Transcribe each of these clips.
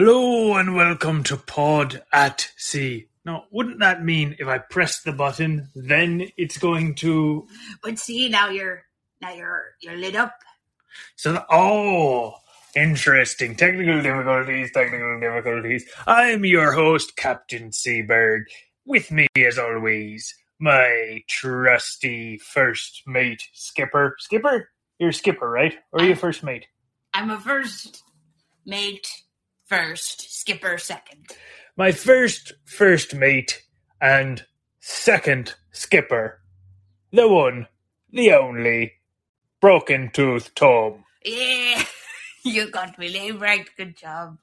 Hello and welcome to Pod at Sea. Now, wouldn't that mean if I press the button, then it's going to? But see, now you're lit up. So, interesting. Technical difficulties. I'm your host, Captain Seabird. With me, as always, my trusty first mate, Skipper. Skipper? You're a skipper, right? Or are you a first mate? I'm a first mate. First, skipper, second. My first mate and second skipper. The one, the only, Broken Tooth Tom. Yeah, you got me name right. Good job.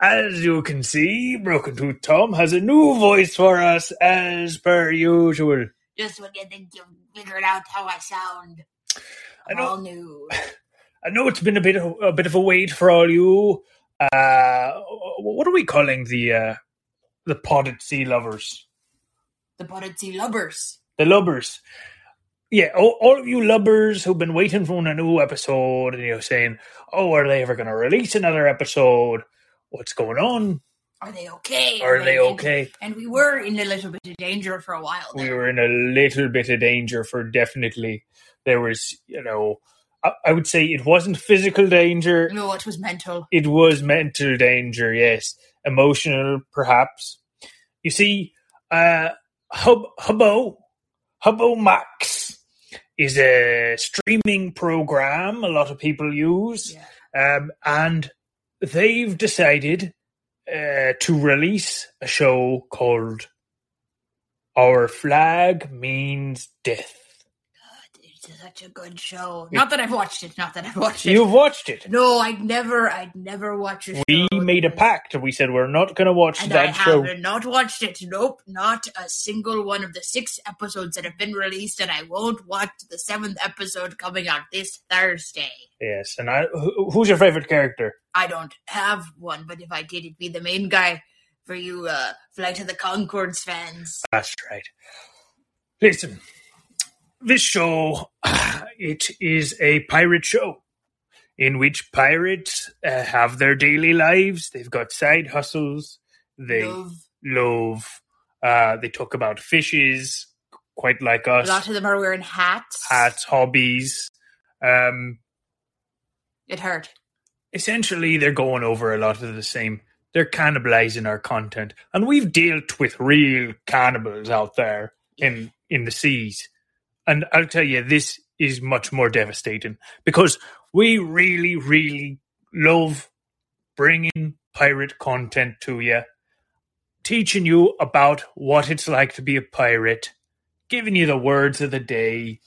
As you can see, Broken Tooth Tom has a new voice for us as per usual. Just when you think you've figured out how I sound, all new. I know it's been a bit of a wait for all you. What are we calling the Potted Sea Lovers? The Potted Sea Lubbers. The Lubbers. Yeah, all of you lubbers who've been waiting for a new episode and you're saying, oh, are they ever going to release another episode? What's going on? Are they okay? Are they okay? And we were in a little bit of danger for a while there. We were in a little bit of danger for definitely. There was, I would say it wasn't physical danger. No, it was mental. It was mental danger, yes. Emotional, perhaps. You see, Hubbo Max is a streaming program a lot of people use. Yeah. And they've decided to release a show called Our Flag Means Death. It's such a good show. Not that I've watched it. You've watched it? No, I'd never watch a show. We made a pact. We said we're not going to watch that show. And I have not watched it. Nope, not a single one of the 6 episodes that have been released, and I won't watch the 7th episode coming out this Thursday. Yes, and who's your favorite character? I don't have one, but if I did, it'd be the main guy for you Flight of the Conchords fans. That's right. Listen. This show, it is a pirate show in which pirates have their daily lives. They've got side hustles. They love. They talk about fishes, quite like us. A lot of them are wearing hats. Hats, hobbies. It hurt. Essentially, they're going over a lot of the same. They're cannibalizing our content. And we've dealt with real cannibals out there in the seas. And I'll tell you, this is much more devastating because we really, really love bringing pirate content to you, teaching you about what it's like to be a pirate, giving you the words of the day,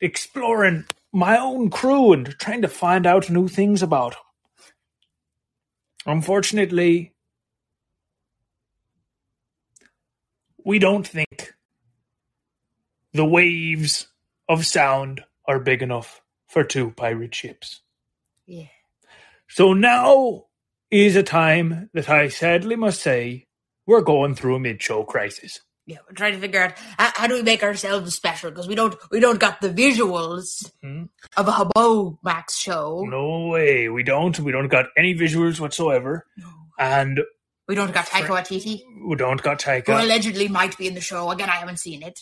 exploring my own crew and trying to find out new things about them. Unfortunately, we don't think the waves of sound are big enough for 2 pirate ships. Yeah. So now is a time that I sadly must say we're going through a mid-show crisis. Yeah, we're trying to figure out how do we make ourselves special because we don't got the visuals of a Hubbo Max show. No way, we don't got any visuals whatsoever, no. And we don't got Taika Waititi. We don't got Taika. Who allegedly might be in the show again. I haven't seen it.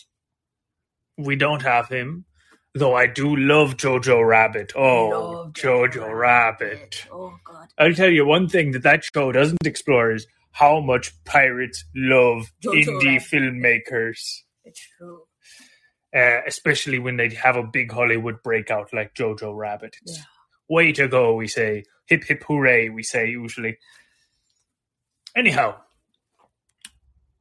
We don't have him, though I do love Jojo Rabbit. Oh, Jojo Rabbit. Oh, God. I'll tell you one thing that show doesn't explore is how much pirates love Jojo indie Rabbit. Filmmakers. It's true. Especially when they have a big Hollywood breakout like Jojo Rabbit. It's way to go, we say. Hip, hip, hooray, we say usually. Anyhow.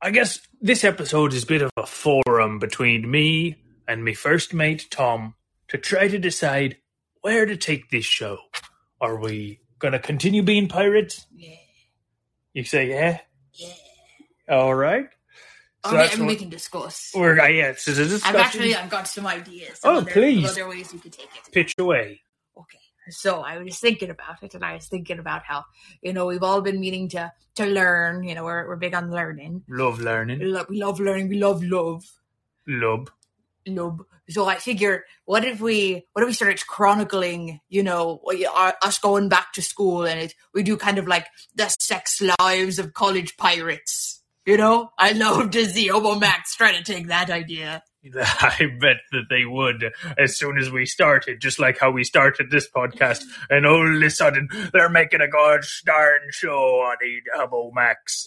I guess this episode is a bit of a forum between me and my first mate, Tom, to try to decide where to take this show. Are we going to continue being pirates? Yeah. You say yeah? Yeah. All right. So we can discuss. It's a discussion. I've got some ideas. Please. Other ways you could take it. Pitch away. Okay. So I was thinking about it, and I was thinking about how, we've all been meaning to learn. We're big on learning. Love learning. We love learning. We love. love. So I figure, what if we start chronicling, you know, us going back to school, and we do kind of like the sex lives of college pirates, you know? I love to see Homo Max try to take that idea. I bet that they would as soon as we started, just like how we started this podcast, and all of a sudden they're making a god darn show on Homo Max.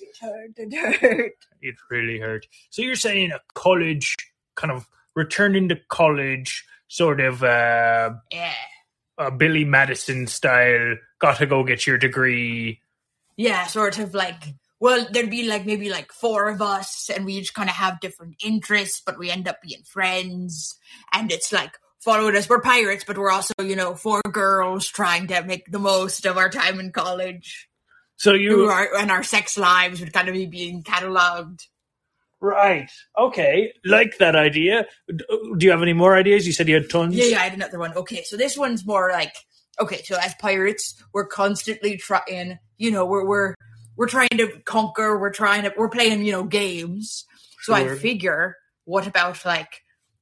It hurt. It really hurt. So you're saying a college kind of returning to college, sort of a Billy Madison style, gotta go get your degree. Yeah, sort of like, well, there'd be like maybe like four of us, and we each kind of have different interests, but we end up being friends. And it's like following us. We're pirates, but we're also, you know, four girls trying to make the most of our time in college. So and our sex lives would kind of be being catalogued. Right. Okay. Like that idea. Do you have any more ideas? You said you had tons. Yeah, I had another one. Okay, so this one's more like, okay, so as pirates, we're constantly trying, you know, we're trying to conquer, we're playing, you know, games. So sure. I figure, what about like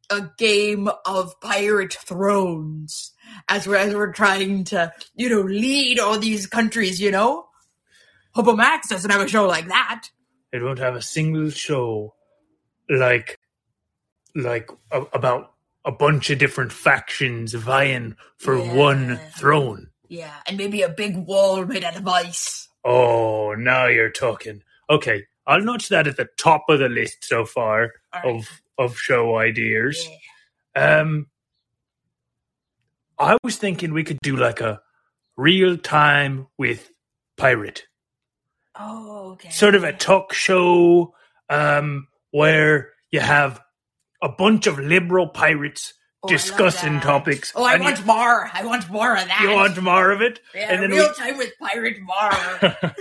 a game of Pirate Thrones as we're trying to, you know, lead all these countries, you know? Hobo Max doesn't have a show like that. It won't have a single show like about a bunch of different factions vying for one throne. Yeah, and maybe a big wall made out of ice. Oh, now you're talking. Okay, I'll notch that at the top of the list so far of show ideas. Yeah. I was thinking we could do like a real time with pirate. Oh, okay. Sort of a talk show where you have a bunch of liberal pirates discussing topics. Oh, I want more. I want more of that. You want more of it? Yeah, and then real time with Pirate Mar.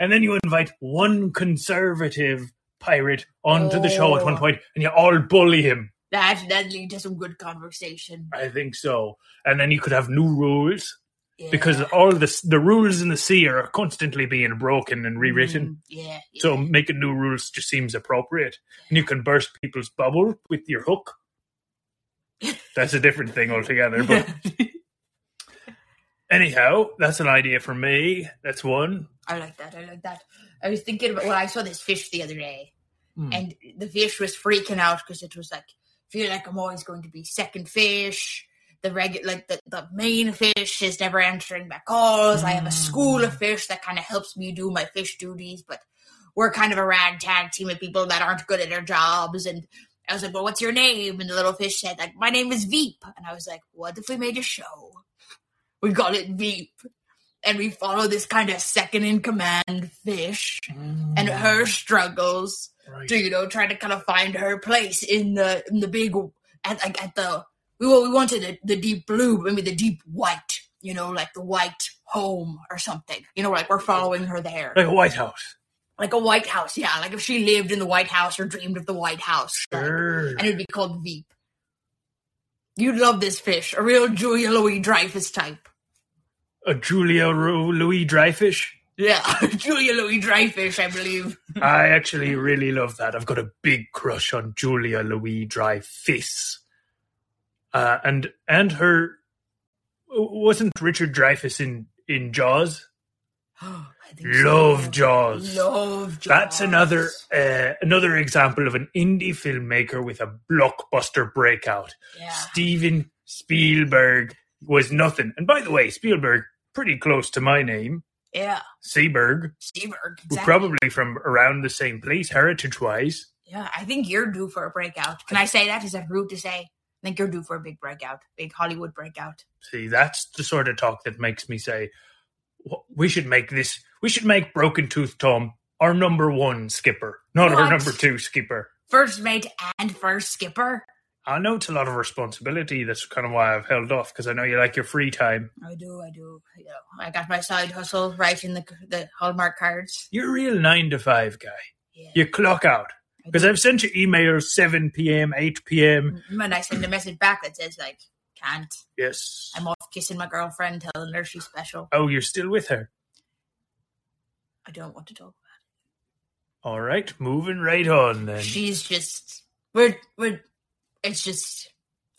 And then you invite one conservative pirate onto the show at one point, and you all bully him. That'd lead to some good conversation. I think so. And then you could have new rules. Yeah. Because all the rules in the sea are constantly being broken and rewritten. Yeah. So making new rules just seems appropriate. Yeah. And you can burst people's bubble with your hook. That's a different thing altogether. But anyhow, that's an idea for me. That's one. I like that. I was thinking about, I saw this fish the other day. And the fish was freaking out because it was like, I feel like I'm always going to be second fish. The main fish is never answering my calls. I have a school of fish that kind of helps me do my fish duties, but we're kind of a ragtag team of people that aren't good at their jobs. And I was like, well, what's your name? And the little fish said, like, my name is Veep. And I was like, what if we made a show? We call it Veep. And we follow this kind of second in command fish and her struggles to, you know, try to kind of find her place in the big, at the, we wanted the deep blue, maybe the deep white, you know, like the white home or something. You know, like we're following her there. Like a White House. Yeah. Like if she lived in the White House or dreamed of the White House. Sure. And it'd be called Veep. You'd love this fish. A real Julia Louis-Dreyfus type. A Julia Louis-Dreyfus? Yeah, Julia Louis-Dreyfus, I believe. I actually really love that. I've got a big crush on Julia Louis-Dreyfus. And her, wasn't Richard Dreyfuss in Jaws? Oh, I think Love Jaws. That's another example of an indie filmmaker with a blockbuster breakout. Yeah. Steven Spielberg was nothing. And by the way, Spielberg, pretty close to my name. Yeah. Seabird. Exactly. Probably from around the same place, heritage-wise. Yeah, I think you're due for a breakout. Can I say that? Is that rude to say? I think you're due for a big breakout, big Hollywood breakout. See, that's the sort of talk that makes me say, we should make Broken Tooth Tom our number one skipper, not our number two skipper. First mate and first skipper? I know it's a lot of responsibility. That's kind of why I've held off, because I know you like your free time. I do. You know, I got my side hustle writing the Hallmark cards. You're a real 9-to-5 guy. Yeah. You clock out. Because I've sent you emails 7 p.m., 8 p.m. And I send a message back that says, like, can't. Yes. I'm off kissing my girlfriend, telling her she's special. Oh, you're still with her? I don't want to talk about it. All right, moving right on then. She's just... We're It's just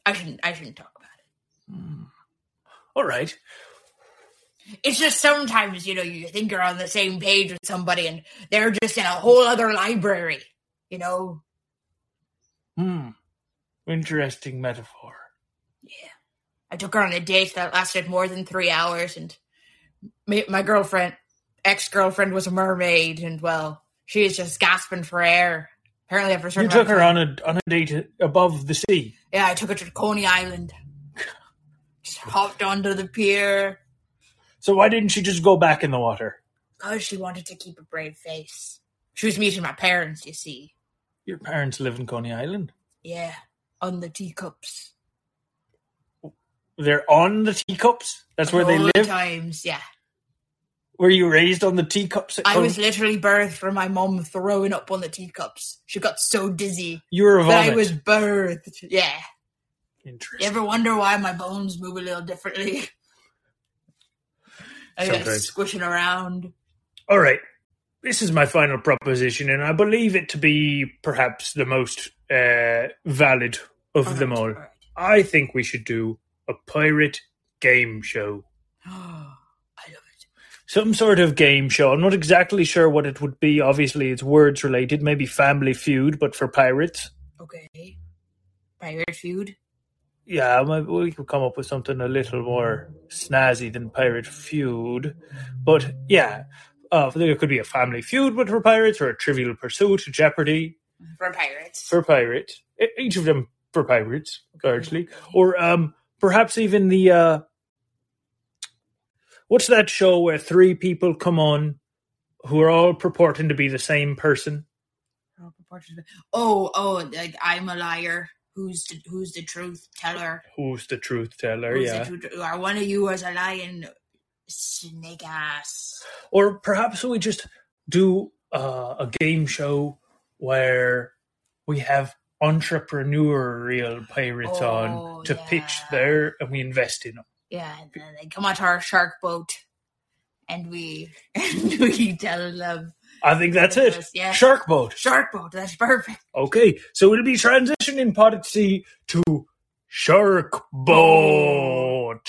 I shouldn't talk about it. All right. It's just sometimes, you know, you think you're on the same page with somebody and they're just in a whole other library, you know? Interesting metaphor. Yeah. I took her on a date that lasted more than 3 hours, and my girlfriend, ex-girlfriend, was a mermaid, and, well, she is just gasping for air. Apparently, after a certain time. You took her on a date above the sea? Yeah, I took her to Coney Island. Just hopped onto the pier. So why didn't she just go back in the water? Because she wanted to keep a brave face. She was meeting my parents, you see. Your parents live in Coney Island? Yeah, on the teacups. They're on the teacups? That's where they live? All times, yeah. Were you raised on the teacups? I was literally birthed from my mom throwing up on the teacups. She got so dizzy. You were a vomit. I was birthed, yeah. Interesting. You ever wonder why my bones move a little differently? I got squishing around. All right. This is my final proposition, and I believe it to be perhaps the most valid of them all. Right. I think we should do a pirate game show. Oh, I love it. Some sort of game show. I'm not exactly sure what it would be. Obviously, it's words related. Maybe Family Feud, but for pirates. Okay. Pirate Feud? Yeah, we could come up with something a little more snazzy than Pirate Feud. But, yeah, there could be a Family Feud, but for pirates, or a Trivial Pursuit, Jeopardy. For pirates. For pirates. Each of them for pirates, largely. Okay. Or perhaps even the... what's that show where three people come on who are all purporting to be the same person? Like I'm a Liar. Who's the truth teller? Who's the truth teller, yeah. One of you is a lying snake ass. Or perhaps we just do a game show where we have entrepreneurial pirates on to pitch there, and we invest in them. Yeah, and then they come onto our shark boat and we tell them. I think that's it. Yeah. Shark boat. Shark boat. That's perfect. Okay. So we'll be transitioning Potted Sea to Shark Boat.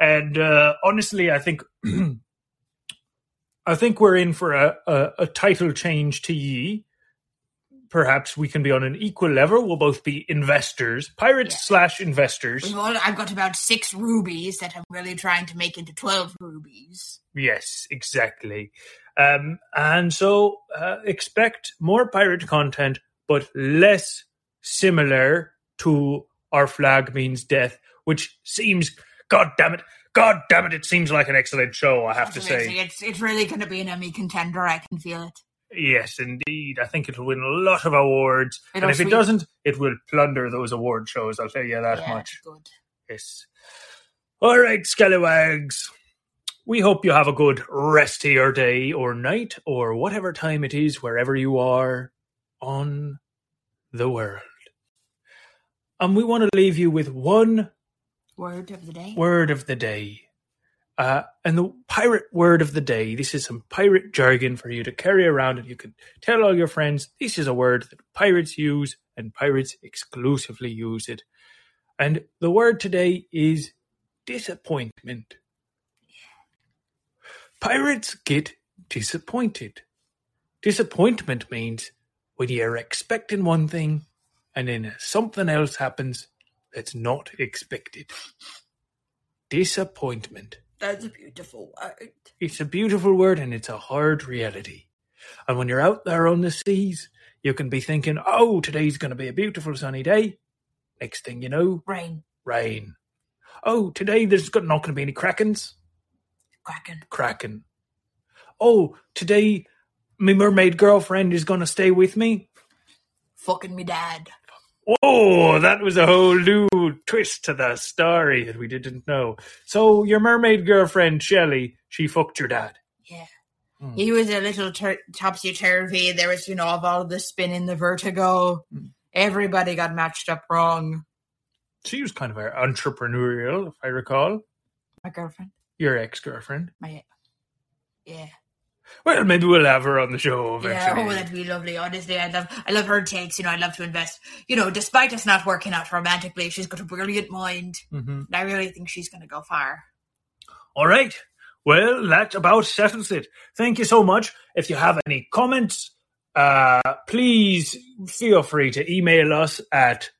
And honestly, I think we're in for a title change to Ye. Perhaps we can be on an equal level. We'll both be investors. Pirates/investors. I've got about 6 rubies that I'm really trying to make into 12 rubies. Yes, exactly. And so expect more pirate content, but less similar to Our Flag Means Death, which seems, God damn it, it seems like an excellent show, I have to say. It's really going to be an Emmy contender, I can feel it. Yes, indeed. I think it'll win a lot of awards. And if it doesn't, it will plunder those award shows, I'll tell you that much. Good. Yes. All right, Scallywags. We hope you have a good rest of your day or night or whatever time it is, wherever you are on the world. And we want to leave you with one word of the day. And the pirate word of the day, this is some pirate jargon for you to carry around, and you can tell all your friends this is a word that pirates use, and pirates exclusively use it. And the word today is disappointment. Pirates get disappointed. Disappointment means when you're expecting one thing and then something else happens that's not expected. Disappointment. That's a beautiful word. It's a beautiful word, and it's a hard reality. And when you're out there on the seas, you can be thinking, oh, today's going to be a beautiful sunny day. Next thing you know, rain. Oh, today there's not going to be any krakens. Kraken. Oh, today my mermaid girlfriend is going to stay with me. Fucking me dad. Oh, that was a whole new twist to the story that we didn't know. So your mermaid girlfriend, Shelley, she fucked your dad. Yeah. He was a little topsy-turvy. There was, you know, all the spin in the vertigo. Everybody got matched up wrong. She was kind of entrepreneurial, if I recall. My girlfriend. Your ex-girlfriend. Yeah. well, maybe we'll have her on the show eventually. Yeah, oh, that'd be lovely. Honestly, I love her takes. You know, I'd love to invest. You know, despite us not working out romantically, she's got a brilliant mind. Mm-hmm. And I really think she's going to go far. All right. Well, that about settles it. Thank you so much. If you have any comments, please feel free to email us at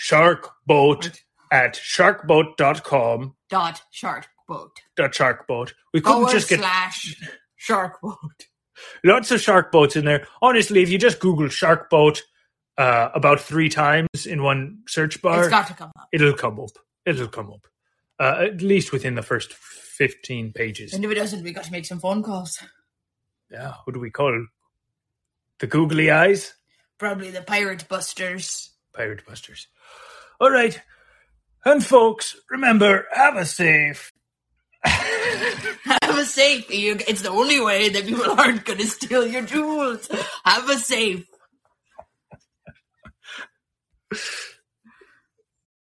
sharkboat@sharkboat.com. .sharkboat. We couldn't just get... /sharkboat. Lots of shark boats in there. Honestly, if you just Google shark boat about 3 times in one search bar... It's got to come up. It'll come up. At least within the first 15 pages. And if it doesn't, we got to make some phone calls. Yeah, what do we call? The googly eyes? Probably the pirate busters. All right. And folks, remember, have a safe. Have a safe. It's the only way that people aren't going to steal your jewels. Have a safe.